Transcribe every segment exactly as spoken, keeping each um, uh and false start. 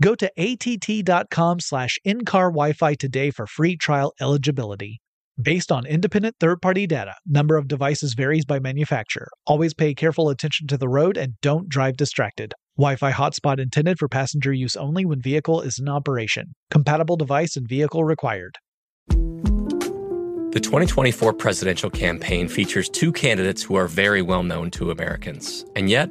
Go to att.com slash in-car Wi-Fi today for free trial eligibility. Based on independent third-party data, number of devices varies by manufacturer. Always pay careful attention to the road and don't drive distracted. Wi-Fi hotspot intended for passenger use only when vehicle is in operation. Compatible device and vehicle required. The twenty twenty-four presidential campaign features two candidates who are very well known to Americans. And yet,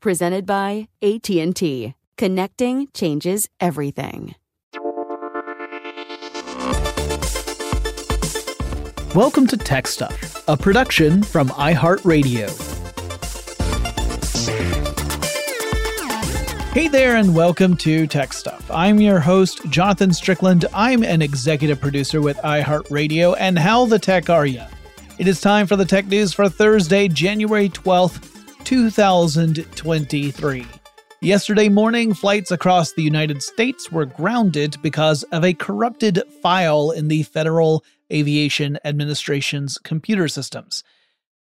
Presented by A T and T. Connecting changes everything. Welcome to Tech Stuff, a production from iHeartRadio. Hey there, and welcome to Tech Stuff. I'm your host, Jonathan Strickland. I'm an executive producer with iHeartRadio, and how the tech are ya? It is time for the tech news for Thursday, January twelfth, twenty twenty-three. Yesterday morning, flights across the United States were grounded because of a corrupted file in the Federal Aviation Administration's computer systems.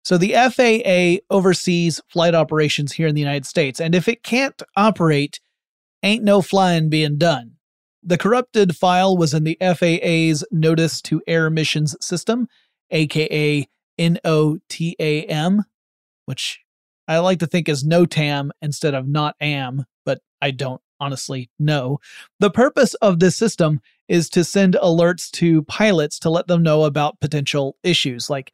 So the F A A oversees flight operations here in the United States, and if it can't operate, ain't no flying being done. The corrupted file was in the F A A's Notice to Air Missions System, aka N O T A M, which I like to think is NOTAM instead of not am, but I don't honestly know. The purpose of this system is to send alerts to pilots to let them know about potential issues, like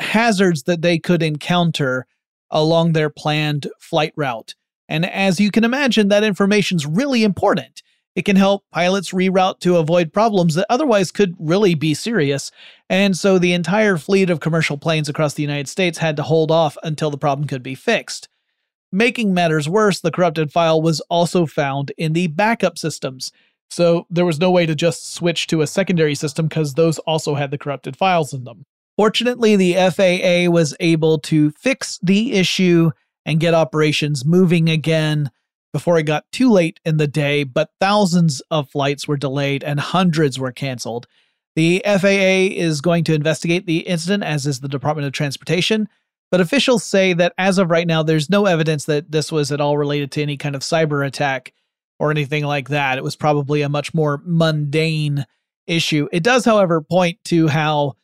hazards that they could encounter along their planned flight route. And as you can imagine, that information's really important. It can help pilots reroute to avoid problems that otherwise could really be serious. And so the entire fleet of commercial planes across the United States had to hold off until the problem could be fixed. Making matters worse, the corrupted file was also found in the backup systems. So there was no way to just switch to a secondary system because those also had the corrupted files in them. Fortunately, the F A A was able to fix the issue and get operations moving again before it got too late in the day, but thousands of flights were delayed and hundreds were canceled. The F A A is going to investigate the incident, as is the Department of Transportation, but officials say that as of right now, there's no evidence that this was at all related to any kind of cyber attack or anything like that. It was probably a much more mundane issue. It does, however, point to how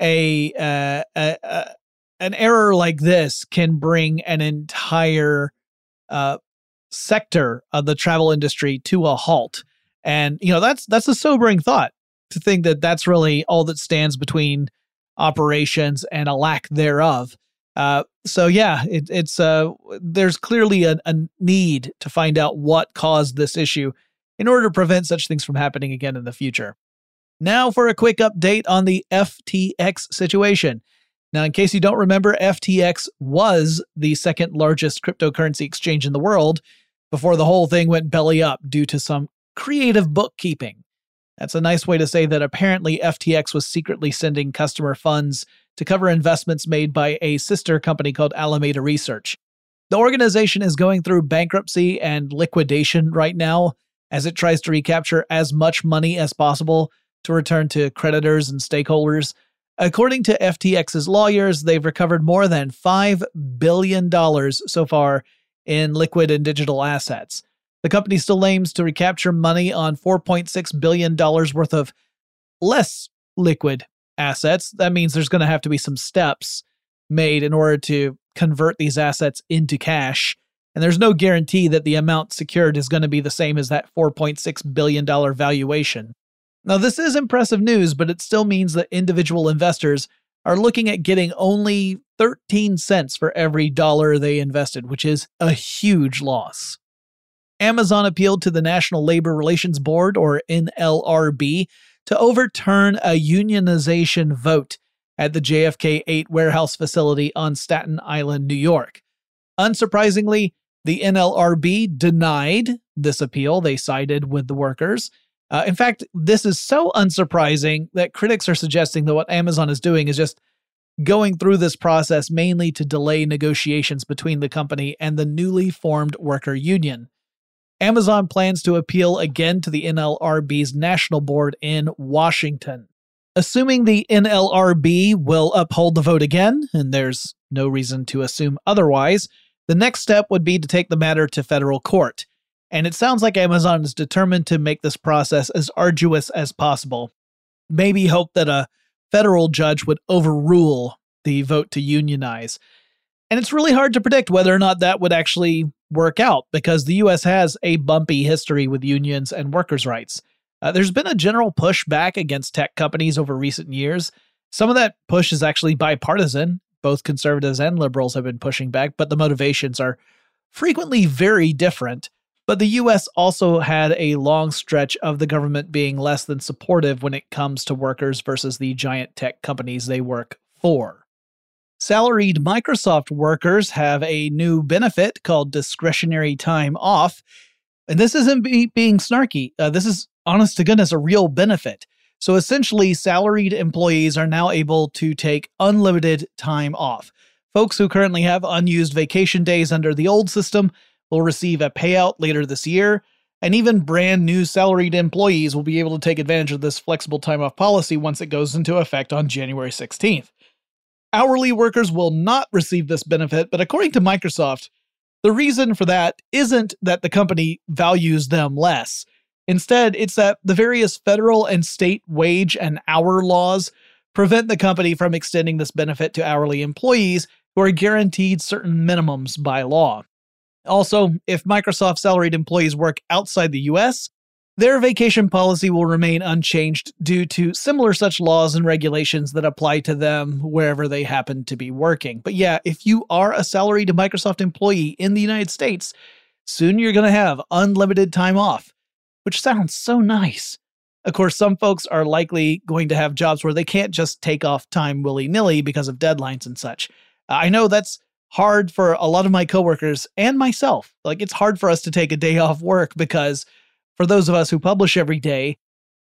a, uh, a, a an error like this can bring an entire uh sector of the travel industry to a halt. And, you know, that's that's a sobering thought, to think that that's really all that stands between operations and a lack thereof. Uh, so, yeah, it, it's uh, there's clearly a, a need to find out what caused this issue. in order to prevent such things from happening again in the future. Now for a quick update on the F T X situation. Now, in case you don't remember, F T X was the second largest cryptocurrency exchange in the world before the whole thing went belly up due to some creative bookkeeping. That's a nice way to say that apparently F T X was secretly sending customer funds to cover investments made by a sister company called Alameda Research. The organization is going through bankruptcy and liquidation right now as it tries to recapture as much money as possible to return to creditors and stakeholders. According to F T X's lawyers, they've recovered more than five billion dollars so far in liquid and digital assets. The company still aims to recapture money on four point six billion dollars worth of less liquid assets. That means there's going to have to be some steps made in order to convert these assets into cash. And there's no guarantee that the amount secured is going to be the same as that four point six billion dollars valuation. Now, this is impressive news, but it still means that individual investors are looking at getting only thirteen cents for every dollar they invested, which is a huge loss. Amazon appealed to the National Labor Relations Board, or N L R B, to overturn a unionization vote at the J F K eight warehouse facility on Staten Island, New York. Unsurprisingly, the N L R B denied this appeal. They sided with the workers. Uh, in fact, this is so unsurprising that critics are suggesting that what Amazon is doing is just going through this process mainly to delay negotiations between the company and the newly formed worker union. Amazon plans to appeal again to the N L R B's national board in Washington. Assuming the N L R B will uphold the vote again, and there's no reason to assume otherwise, the next step would be to take the matter to federal court. And it sounds like Amazon is determined to make this process as arduous as possible. Maybe hope that a federal judge would overrule the vote to unionize. And it's really hard to predict whether or not that would actually work out because the U S has a bumpy history with unions and workers' rights. Uh, there's been a general pushback against tech companies over recent years. Some of that push is actually bipartisan. Both conservatives and liberals have been pushing back, but the motivations are frequently very different. But the U S also had a long stretch of the government being less than supportive when it comes to workers versus the giant tech companies they work for. Salaried Microsoft workers have a new benefit called discretionary time off. And this isn't be- being snarky. Uh, this is, honest to goodness, a real benefit. So essentially, salaried employees are now able to take unlimited time off. Folks who currently have unused vacation days under the old system will receive a payout later this year, and even brand new salaried employees will be able to take advantage of this flexible time off policy once it goes into effect on January sixteenth. Hourly workers will not receive this benefit, but according to Microsoft, the reason for that isn't that the company values them less. Instead, it's that the various federal and state wage and hour laws prevent the company from extending this benefit to hourly employees who are guaranteed certain minimums by law. Also, if Microsoft salaried employees work outside the U S, their vacation policy will remain unchanged due to similar such laws and regulations that apply to them wherever they happen to be working. But yeah, if you are a salaried Microsoft employee in the United States, soon you're going to have unlimited time off, which sounds so nice. Of course, some folks are likely going to have jobs where they can't just take off time willy-nilly because of deadlines and such. I know that's hard for a lot of my coworkers and myself. Like, it's hard for us to take a day off work because for those of us who publish every day,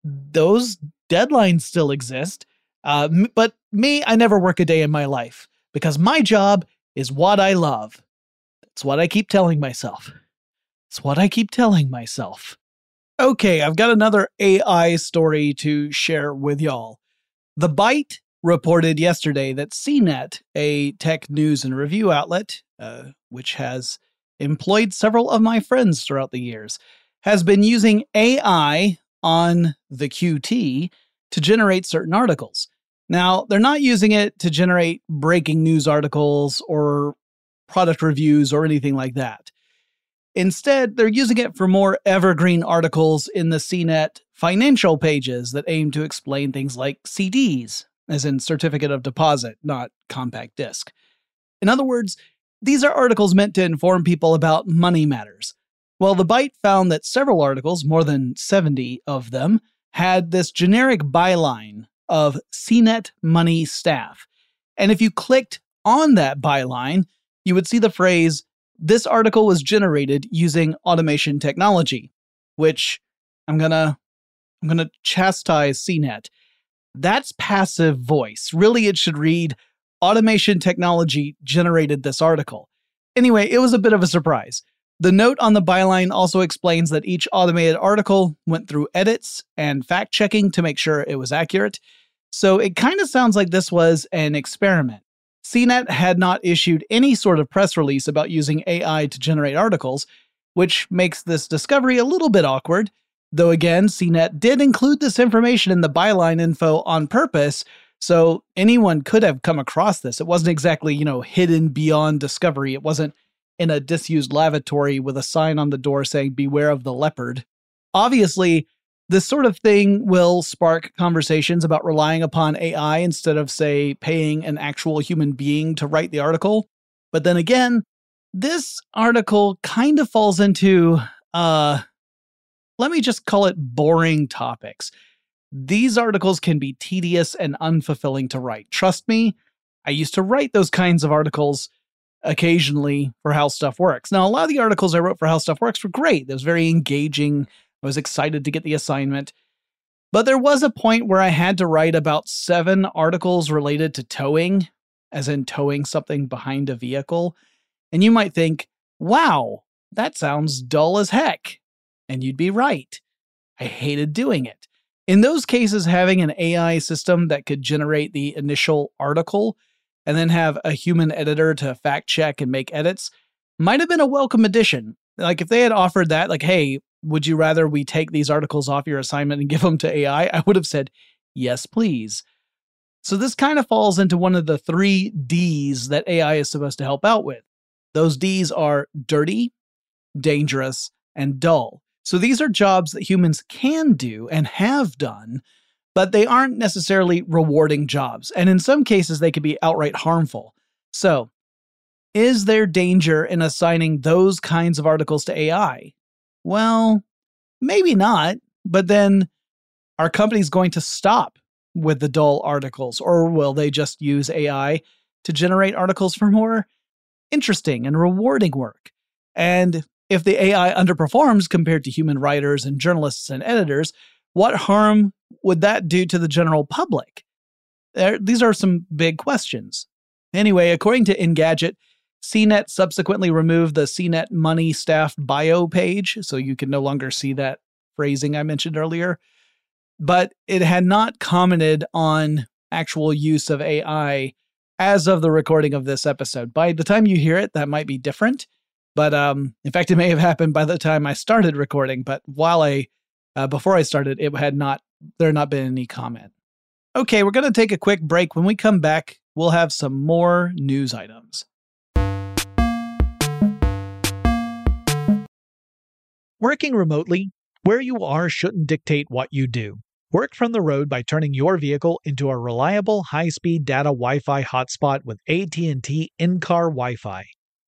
those deadlines still exist. Uh, m- but me, I never work a day in my life because my job is what I love. That's what I keep telling myself. It's what I keep telling myself. Okay, I've got another A I story to share with y'all. The Byte reported yesterday that C net, a tech news and review outlet, uh, which has employed several of my friends throughout the years, has been using A I on the Q T to generate certain articles. Now, they're not using it to generate breaking news articles or product reviews or anything like that. Instead, they're using it for more evergreen articles in the C net financial pages that aim to explain things like C Ds, as in certificate of deposit, not compact disc. In other words, these are articles meant to inform people about money matters. Well, The Byte found that several articles, more than seventy of them, had this generic byline of C net money staff. And if you clicked on that byline, you would see the phrase, "This article was generated using automation technology," which I'm gonna, I'm gonna chastise C net. That's passive voice. Really, it should read, "Automation technology generated this article." Anyway, it was a bit of a surprise. The note on the byline also explains that each automated article went through edits and fact-checking to make sure it was accurate. So it kind of sounds like this was an experiment. C net had not issued any sort of press release about using A I to generate articles, which makes this discovery a little bit awkward. Though again, C net did include this information in the byline info on purpose, so anyone could have come across this. It wasn't exactly, you know, hidden beyond discovery. It wasn't in a disused lavatory with a sign on the door saying, "Beware of the leopard." Obviously, this sort of thing will spark conversations about relying upon A I instead of, say, paying an actual human being to write the article. But then again, this article kind of falls into, uh, let me just call it boring topics. These articles can be tedious and unfulfilling to write. Trust me, I used to write those kinds of articles occasionally for How Stuff Works. Now, a lot of the articles I wrote for How Stuff Works were great. It was very engaging. I was excited to get the assignment. But there was a point where I had to write about seven articles related to towing, as in towing something behind a vehicle. And you might think, wow, that sounds dull as heck. And you'd be right. I hated doing it. In those cases, having an A I system that could generate the initial article and then have a human editor to fact check and make edits might have been a welcome addition. Like if they had offered that, like, hey, would you rather we take these articles off your assignment and give them to A I? I would have said, yes, please. So this kind of falls into one of the three D's that A I is supposed to help out with. Those D's are dirty, dangerous, and dull. So these are jobs that humans can do and have done, but they aren't necessarily rewarding jobs. And in some cases, they could be outright harmful. So is there danger in assigning those kinds of articles to A I? Well, maybe not, but then are companies going to stop with the dull articles, or will they just use A I to generate articles for more interesting and rewarding work? And if the A I underperforms compared to human writers and journalists and editors, what harm would that do to the general public? There, these are some big questions. Anyway, according to Engadget, C net subsequently removed the C net Money Staff bio page, so you can no longer see that phrasing I mentioned earlier. But it had not commented on actual use of A I as of the recording of this episode. By the time you hear it, that might be different. But um, in fact, it may have happened by the time I started recording. But while I, uh, before I started, it had not, there had not been any comment. Okay, we're going to take a quick break. When we come back, we'll have some more news items. Working remotely, where you are shouldn't dictate what you do. Work from the road by turning your vehicle into a reliable high-speed data Wi-Fi hotspot with A T and T in-car Wi-Fi.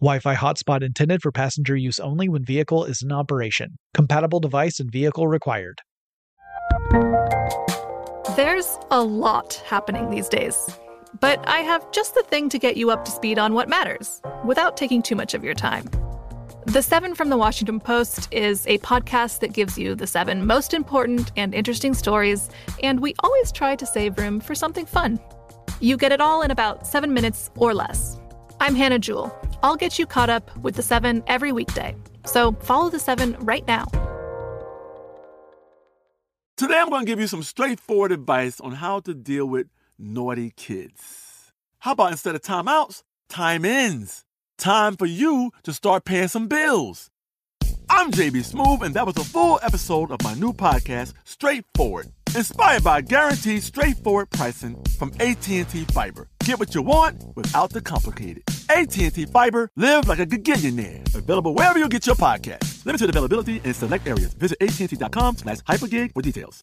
Wi-Fi hotspot intended for passenger use only when vehicle is in operation. Compatible device and vehicle required. There's a lot happening these days, but I have just the thing to get you up to speed on what matters without taking too much of your time. The Seven from the Washington Post is a podcast that gives you the seven most important and interesting stories, and we always try to save room for something fun. You get it all in about seven minutes or less. I'm Hannah Jewell. I'll get you caught up with the Seven every weekday. So follow the Seven right now. Today I'm going to give you some straightforward advice on how to deal with naughty kids. How about instead of timeouts, time ins? Time for you to start paying some bills. I'm J B Smoove, and that was a full episode of my new podcast, Straightforward. Inspired by guaranteed straightforward pricing from A T and T Fiber. Get what you want without the complicated. A T and T Fiber, live like a gigillionaire. Available wherever you get your podcast. Limited availability in select areas. Visit AT&T.com slash hypergig for details.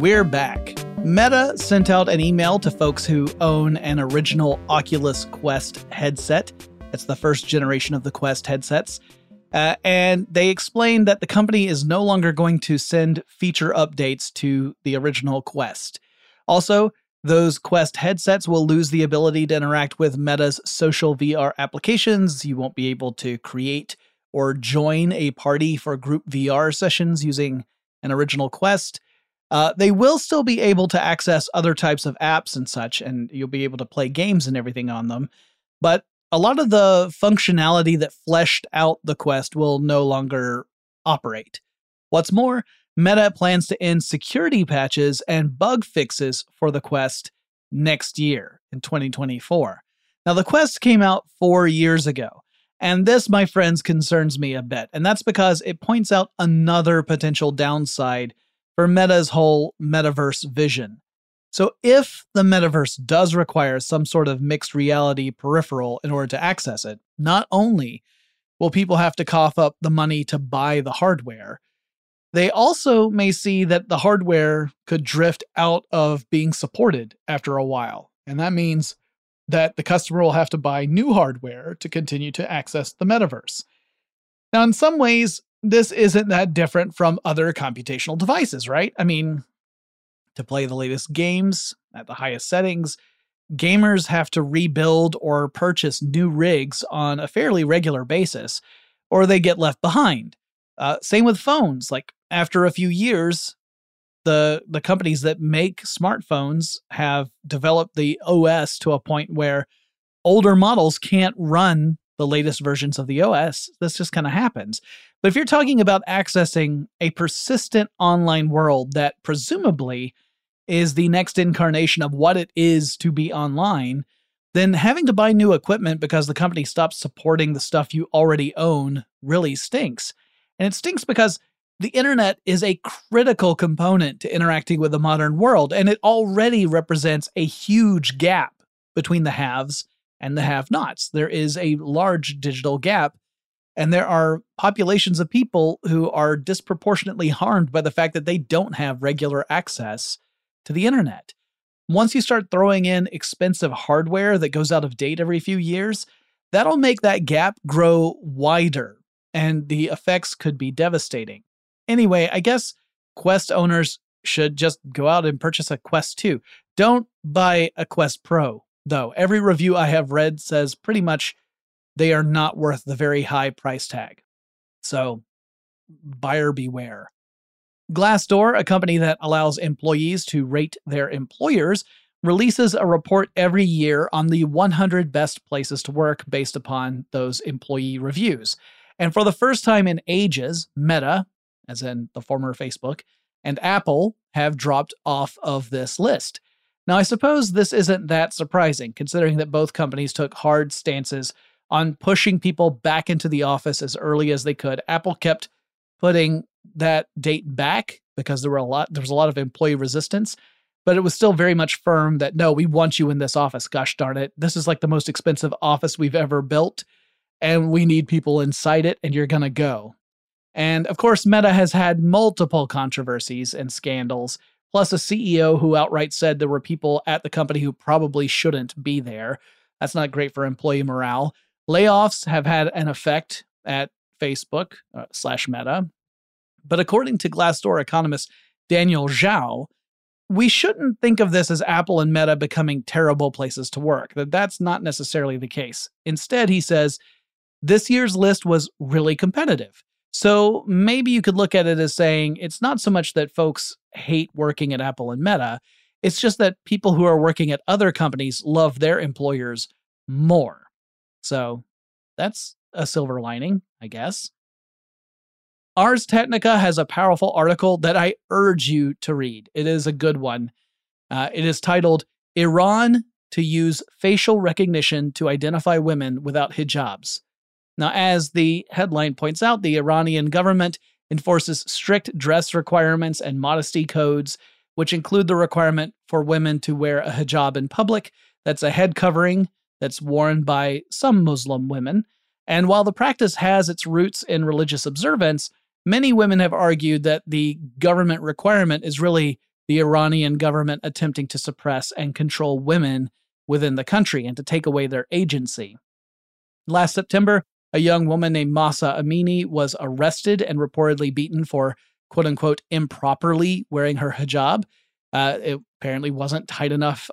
We're back. Meta sent out an email to folks who own an original Oculus Quest headset. That's the first generation of the Quest headsets. Uh, and they explained that the company is no longer going to send feature updates to the original Quest. Also, those Quest headsets will lose the ability to interact with Meta's social V R applications. You won't be able to create or join a party for group V R sessions using an original Quest. Uh, they will still be able to access other types of apps and such, and you'll be able to play games and everything on them. But a lot of the functionality that fleshed out the Quest will no longer operate. What's more, Meta plans to end security patches and bug fixes for the Quest next year, in twenty twenty-four. Now, the Quest came out four years ago. And this, my friends, concerns me a bit. And that's because it points out another potential downside for Meta's whole metaverse vision. So if the metaverse does require some sort of mixed reality peripheral in order to access it, not only will people have to cough up the money to buy the hardware, they also may see that the hardware could drift out of being supported after a while. And that means that the customer will have to buy new hardware to continue to access the metaverse. Now, in some ways, this isn't that different from other computational devices, right? I mean, to play the latest games at the highest settings, gamers have to rebuild or purchase new rigs on a fairly regular basis, or they get left behind. Uh, same with phones. Like, after a few years, The, the companies that make smartphones have developed the O S to a point where older models can't run the latest versions of the O S. This just kind of happens. But if you're talking about accessing a persistent online world that presumably is the next incarnation of what it is to be online, then having to buy new equipment because the company stops supporting the stuff you already own really stinks. And it stinks because the internet is a critical component to interacting with the modern world, and it already represents a huge gap between the haves and the have-nots. There is a large digital gap, and there are populations of people who are disproportionately harmed by the fact that they don't have regular access to the internet. Once you start throwing in expensive hardware that goes out of date every few years, that'll make that gap grow wider, and the effects could be devastating. Anyway, I guess Quest owners should just go out and purchase a Quest two. Don't buy a Quest Pro, though. Every review I have read says pretty much they are not worth the very high price tag. So, buyer beware. Glassdoor, a company that allows employees to rate their employers, releases a report every year on the one hundred best places to work based upon those employee reviews. And for the first time in ages, Meta, as in the former Facebook, and Apple have dropped off of this list. Now, I suppose this isn't that surprising, considering that both companies took hard stances on pushing people back into the office as early as they could. Apple kept putting that date back because there were a lot, there was a lot of employee resistance, but it was still very much firm that, no, we want you in this office. Gosh darn it. This is like the most expensive office we've ever built, and we need people inside it, and you're going to go. And, of course, Meta has had multiple controversies and scandals, plus a C E O who outright said there were people at the company who probably shouldn't be there. That's not great for employee morale. Layoffs have had an effect at Facebook uh, slash Meta. But according to Glassdoor economist Daniel Zhao, we shouldn't think of this as Apple and Meta becoming terrible places to work. That that's not necessarily the case. Instead, he says, this year's list was really competitive. So maybe you could look at it as saying it's not so much that folks hate working at Apple and Meta. It's just that people who are working at other companies love their employers more. So that's a silver lining, I guess. Ars Technica has a powerful article that I urge you to read. It is a good one. Uh, it is titled, Iran to Use Facial Recognition to Identify Women Without Hijabs. Now, as the headline points out, the Iranian government enforces strict dress requirements and modesty codes, which include the requirement for women to wear a hijab in public. That's a head covering that's worn by some Muslim women. And while the practice has its roots in religious observance, many women have argued that the government requirement is really the Iranian government attempting to suppress and control women within the country and to take away their agency. Last September, a young woman named Mahsa Amini was arrested and reportedly beaten for, quote-unquote, improperly wearing her hijab. Uh, it apparently wasn't tight enough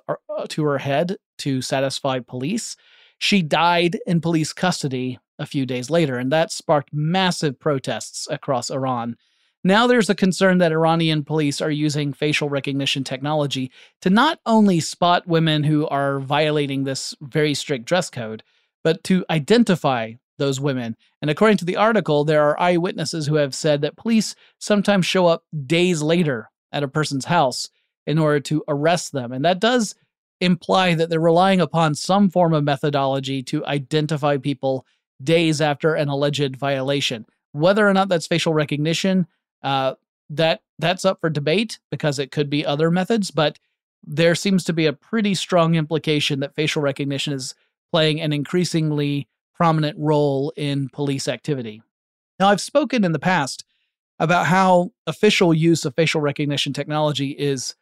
to her head to satisfy police. She died in police custody a few days later, and that sparked massive protests across Iran. Now there's a concern that Iranian police are using facial recognition technology to not only spot women who are violating this very strict dress code, but to identify those women. And according to the article, there are eyewitnesses who have said that police sometimes show up days later at a person's house in order to arrest them. And that does imply that they're relying upon some form of methodology to identify people days after an alleged violation. Whether or not that's facial recognition, uh, that that's up for debate because it could be other methods, but there seems to be a pretty strong implication that facial recognition is playing an increasingly prominent role in police activity. Now, I've spoken in the past about how official use of facial recognition technology is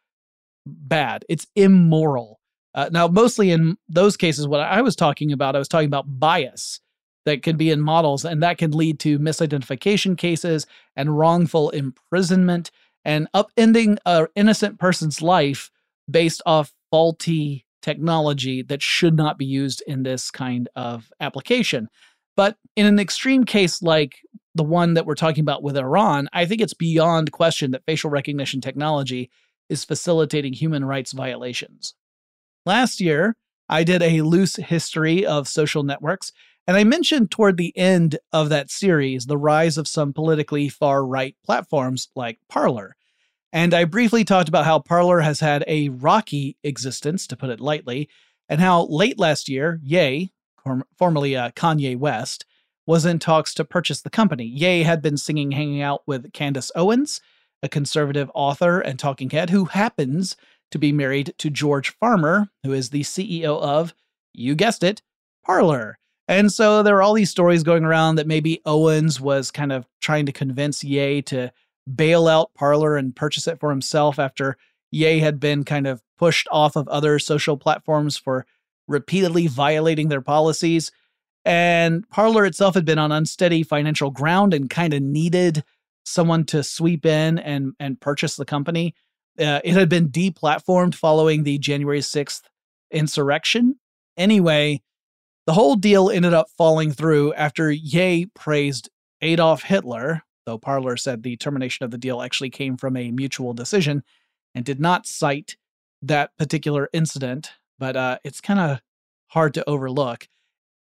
bad. It's immoral. Uh, now, mostly in those cases, what I was talking about, I was talking about bias that could be in models, and that can lead to misidentification cases and wrongful imprisonment and upending an innocent person's life based off faulty technology that should not be used in this kind of application. But in an extreme case like the one that we're talking about with Iran, I think it's beyond question that facial recognition technology is facilitating human rights violations. Last year, I did a loose history of social networks, and I mentioned toward the end of that series the rise of some politically far-right platforms like Parler. And I briefly talked about how Parler has had a rocky existence, to put it lightly, and how late last year, Ye, formerly uh, Kanye West, was in talks to purchase the company. Ye had been singing Hanging Out with Candace Owens, a conservative author and talking head who happens to be married to George Farmer, who is the C E O of, you guessed it, Parler. And so there were all these stories going around that maybe Owens was kind of trying to convince Ye to bail out Parler and purchase it for himself after Ye had been kind of pushed off of other social platforms for repeatedly violating their policies. And Parler itself had been on unsteady financial ground and kind of needed someone to sweep in and, and purchase the company. Uh, it had been deplatformed following the January sixth insurrection. Anyway, the whole deal ended up falling through after Ye praised Adolf Hitler, though Parler said the termination of the deal actually came from a mutual decision and did not cite that particular incident, but uh, it's kind of hard to overlook.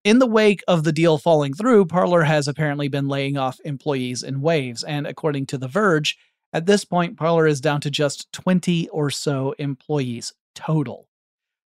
In the wake of the deal falling through, Parler has apparently been laying off employees in waves, and according to The Verge, at this point, Parler is down to just twenty or so employees total.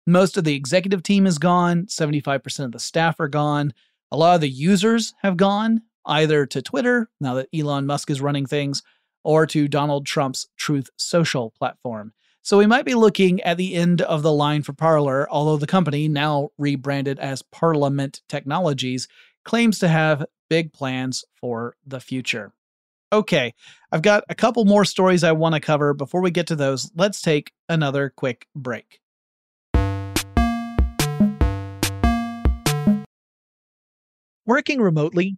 Most of the executive team is gone, seventy-five percent of the staff are gone, a lot of the users have gone, either to Twitter, now that Elon Musk is running things, or to Donald Trump's Truth Social platform. So we might be looking at the end of the line for Parler, although the company, now rebranded as Parliament Technologies, claims to have big plans for the future. Okay, I've got a couple more stories I want to cover. Before we get to those, let's take another quick break. Working remotely,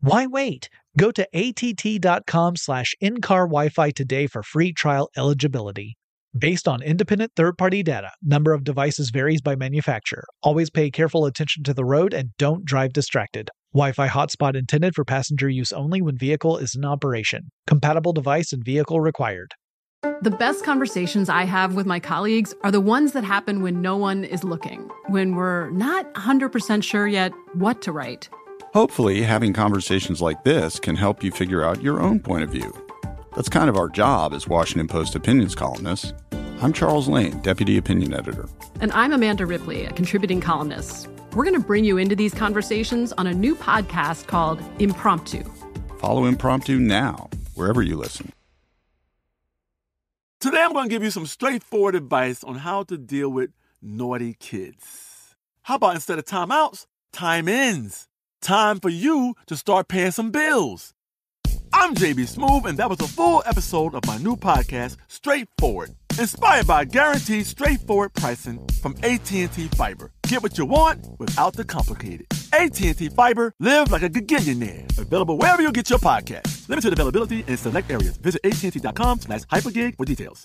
Why wait? Go to att.com slash in-car Wi-Fi today for free trial eligibility. Based on independent third-party data, number of devices varies by manufacturer. Always pay careful attention to the road and don't drive distracted. Wi-Fi hotspot intended for passenger use only when vehicle is in operation. Compatible device and vehicle required. The best conversations I have with my colleagues are the ones that happen when no one is looking, when we're not one hundred percent sure yet what to write. Hopefully, having conversations like this can help you figure out your own point of view. That's kind of our job as Washington Post opinions columnists. I'm Charles Lane, Deputy Opinion Editor. And I'm Amanda Ripley, a contributing columnist. We're going to bring you into these conversations on a new podcast called Impromptu. Follow Impromptu now, wherever you listen. Today I'm going to give you some straightforward advice on how to deal with naughty kids. How about instead of timeouts, time ins? Time for you to start paying some bills. I'm J B Smoove, and that was a full episode of my new podcast, Straightforward, inspired by guaranteed straightforward pricing from A T and T Fiber. Get what you want without the complicated. A T and T Fiber, live like a gigillionaire. Available wherever you get your podcast. Limited availability in select areas. Visit att.com slash hypergig for details.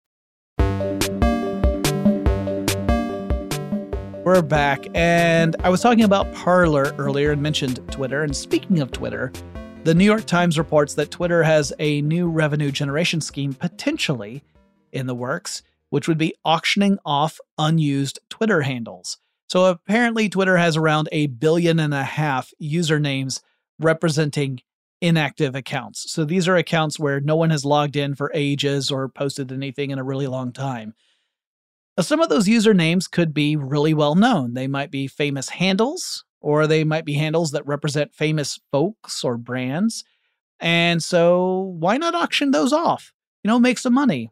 We're back, and I was talking about Parler earlier and mentioned Twitter. And speaking of Twitter, the New York Times reports that Twitter has a new revenue generation scheme potentially in the works, which would be auctioning off unused Twitter handles. So apparently Twitter has around a billion and a half usernames representing inactive accounts. So these are accounts where no one has logged in for ages or posted anything in a really long time. Now, some of those usernames could be really well known. They might be famous handles, or they might be handles that represent famous folks or brands. And so why not auction those off? You know, make some money.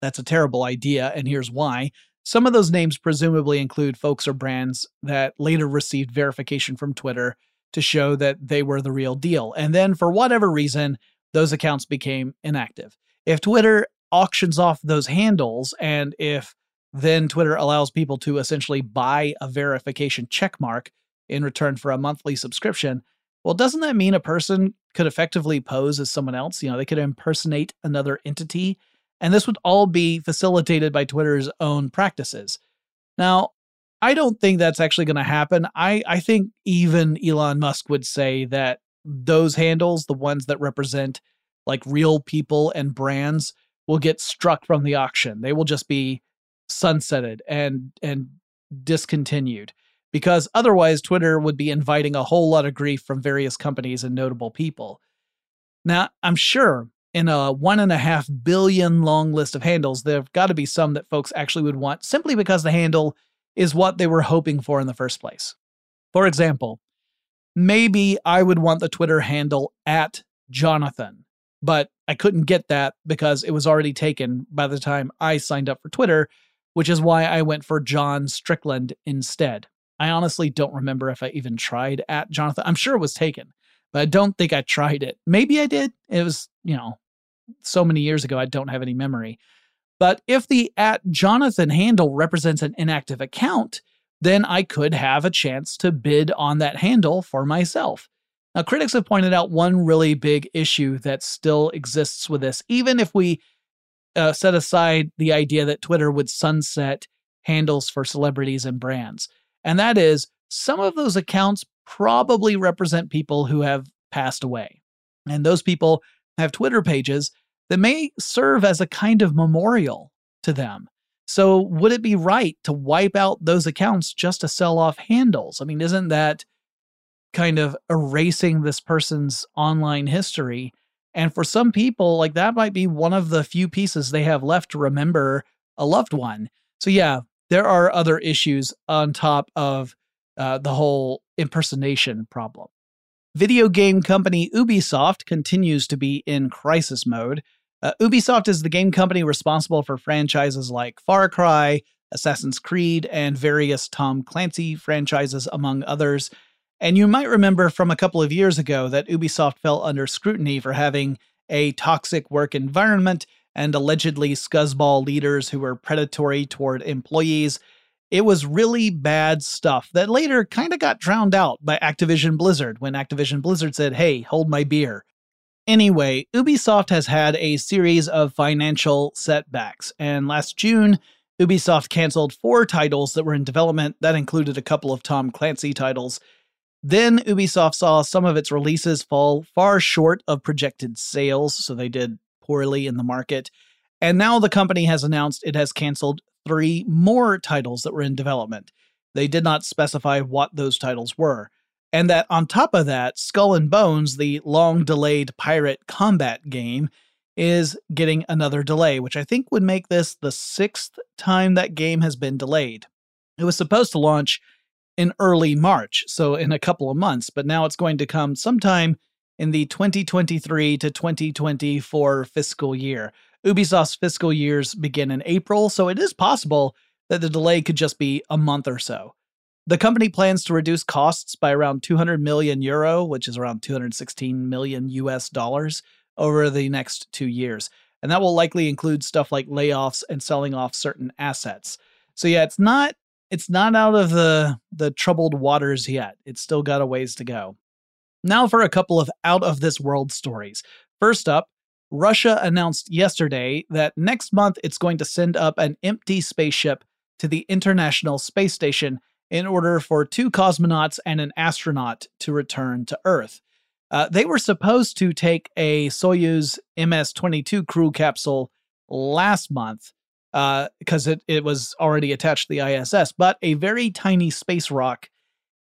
That's a terrible idea, and here's why. Some of those names presumably include folks or brands that later received verification from Twitter to show that they were the real deal. And then for whatever reason, those accounts became inactive. If Twitter auctions off those handles, and if then Twitter allows people to essentially buy a verification checkmark in return for a monthly subscription, well, doesn't that mean a person could effectively pose as someone else? You know, they could impersonate another entity. And this would all be facilitated by Twitter's own practices. Now, I don't think that's actually going to happen. I, I think even Elon Musk would say that those handles, the ones that represent like real people and brands, will get struck from the auction. They will just be sunsetted and and discontinued, because otherwise Twitter would be inviting a whole lot of grief from various companies and notable people. Now, I'm sure in a one and a half billion long list of handles, there've got to be some that folks actually would want simply because the handle is what they were hoping for in the first place. For example, maybe I would want the Twitter handle at Jonathan, but I couldn't get that because it was already taken by the time I signed up for Twitter, which is why I went for John Strickland instead. I honestly don't remember if I even tried at Jonathan. I'm sure it was taken, but I don't think I tried it. Maybe I did. It was, you know, so many years ago, I don't have any memory. But if the at Jonathan handle represents an inactive account, then I could have a chance to bid on that handle for myself. Now, critics have pointed out one really big issue that still exists with this. Even if we uh, set aside the idea that Twitter would sunset handles for celebrities and brands, and that is some of those accounts probably represent people who have passed away. And those people have Twitter pages that may serve as a kind of memorial to them. So would it be right to wipe out those accounts just to sell off handles? I mean, isn't that kind of erasing this person's online history? And for some people, like, that might be one of the few pieces they have left to remember a loved one. So yeah, there are other issues on top of uh, the whole impersonation problem. Video game company Ubisoft continues to be in crisis mode. Uh, Ubisoft is the game company responsible for franchises like Far Cry, Assassin's Creed, and various Tom Clancy franchises, among others. And you might remember from a couple of years ago that Ubisoft fell under scrutiny for having a toxic work environment and allegedly scuzzball leaders who were predatory toward employees. It was really bad stuff that later kind of got drowned out by Activision Blizzard when Activision Blizzard said, hey, hold my beer. Anyway, Ubisoft has had a series of financial setbacks, and last June, Ubisoft canceled four titles that were in development. That included a couple of Tom Clancy titles. Then Ubisoft saw some of its releases fall far short of projected sales, so they did poorly in the market. And now the company has announced it has canceled three more titles that were in development. They did not specify what those titles were. And that on top of that, Skull and Bones, the long-delayed pirate combat game, is getting another delay, which I think would make this the sixth time that game has been delayed. It was supposed to launch in early March, so in a couple of months, but now it's going to come sometime in the twenty twenty-three to twenty twenty-four fiscal year. Ubisoft's fiscal years begin in April, so it is possible that the delay could just be a month or so. The company plans to reduce costs by around two hundred million euro, which is around two hundred sixteen million U S dollars, over the next two years. And that will likely include stuff like layoffs and selling off certain assets. So yeah, it's not It's not out of the, the troubled waters yet. It's still got a ways to go. Now for a couple of out-of-this-world stories. First up, Russia announced yesterday that next month it's going to send up an empty spaceship to the International Space Station in order for two cosmonauts and an astronaut to return to Earth. Uh, they were supposed to take a Soyuz M S twenty-two crew capsule last month, because uh, it, it was already attached to the I S S, but a very tiny space rock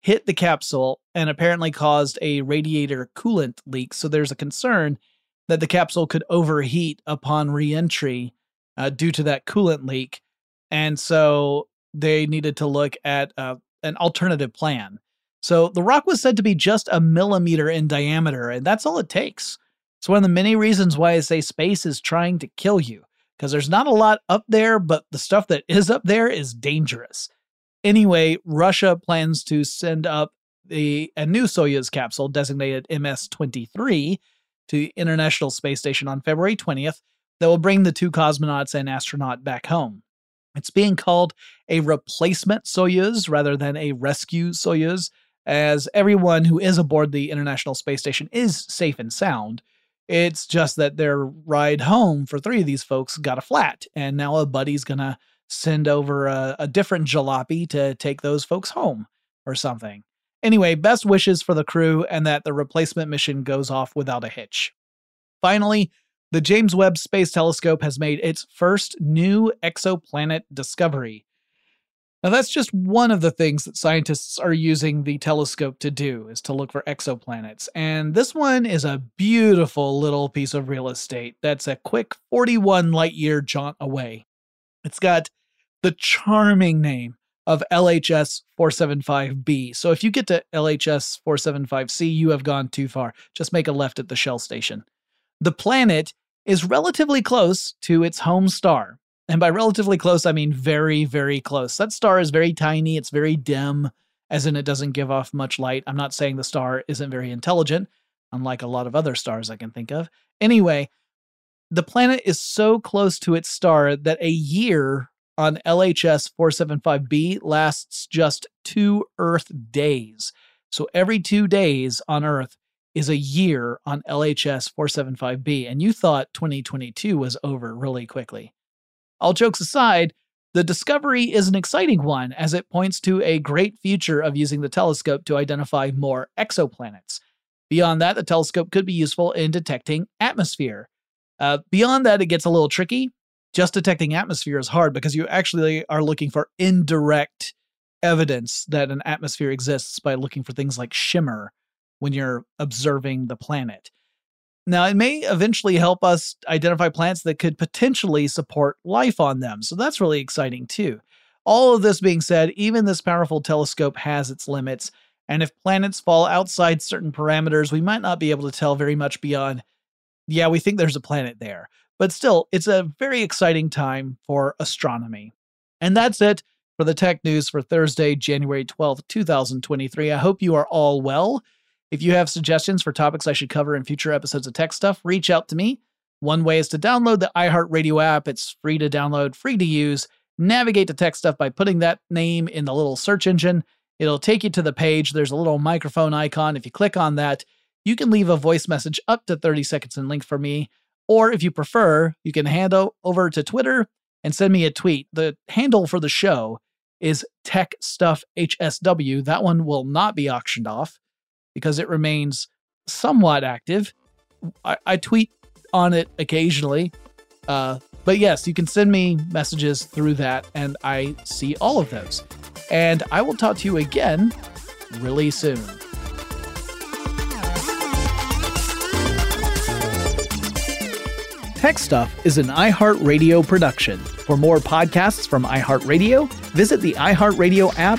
hit the capsule and apparently caused a radiator coolant leak. So there's a concern that the capsule could overheat upon re-entry uh, due to that coolant leak. And so they needed to look at uh, an alternative plan. So the rock was said to be just a millimeter in diameter, and that's all it takes. It's one of the many reasons why I say space is trying to kill you, because there's not a lot up there, but the stuff that is up there is dangerous. Anyway, Russia plans to send up the, a new Soyuz capsule designated M S twenty-three to the International Space Station on February twentieth that will bring the two cosmonauts and astronaut back home. It's being called a replacement Soyuz rather than a rescue Soyuz, as everyone who is aboard the International Space Station is safe and sound. It's just that their ride home for three of these folks got a flat, and now a buddy's going to send over a, a different jalopy to take those folks home or something. Anyway, best wishes for the crew and that the replacement mission goes off without a hitch. Finally, the James Webb Space Telescope has made its first new exoplanet discovery. Now, that's just one of the things that scientists are using the telescope to do, is to look for exoplanets. And this one is a beautiful little piece of real estate that's a quick forty-one light-year jaunt away. It's got the charming name of L H S four seventy-five b. So if you get to L H S four seventy-five c, you have gone too far. Just make a left at the Shell station. The planet is relatively close to its home star. And by relatively close, I mean very, very close. That star is very tiny. It's very dim, as in it doesn't give off much light. I'm not saying the star isn't very intelligent, unlike a lot of other stars I can think of. Anyway, the planet is so close to its star that a year on L H S four seventy-five b lasts just two Earth days. So every two days on Earth is a year on L H S four seventy-five b. And you thought twenty twenty-two was over really quickly. All jokes aside, the discovery is an exciting one as it points to a great future of using the telescope to identify more exoplanets. Beyond that, the telescope could be useful in detecting atmosphere. Uh, beyond that, it gets a little tricky. Just detecting atmosphere is hard because you actually are looking for indirect evidence that an atmosphere exists by looking for things like shimmer when you're observing the planet. Now, it may eventually help us identify plants that could potentially support life on them. So that's really exciting, too. All of this being said, even this powerful telescope has its limits. And if planets fall outside certain parameters, we might not be able to tell very much beyond, yeah, we think there's a planet there. But still, it's a very exciting time for astronomy. And that's it for the tech news for Thursday, January twelfth, two thousand twenty-three. I hope you are all well. If you have suggestions for topics I should cover in future episodes of Tech Stuff, reach out to me. One way is to download the iHeartRadio app. It's free to download, free to use. Navigate to Tech Stuff by putting that name in the little search engine. It'll take you to the page. There's a little microphone icon. If you click on that, you can leave a voice message up to thirty seconds in length for me. Or if you prefer, you can hand over to Twitter and send me a tweet. The handle for the show is TechStuffHSW. That one will not be auctioned off because it remains somewhat active. I, I tweet on it occasionally. Uh, but yes, you can send me messages through that, and I see all of those. And I will talk to you again really soon. Tech Stuff is an iHeartRadio production. For more podcasts from iHeartRadio, visit the iHeartRadio app,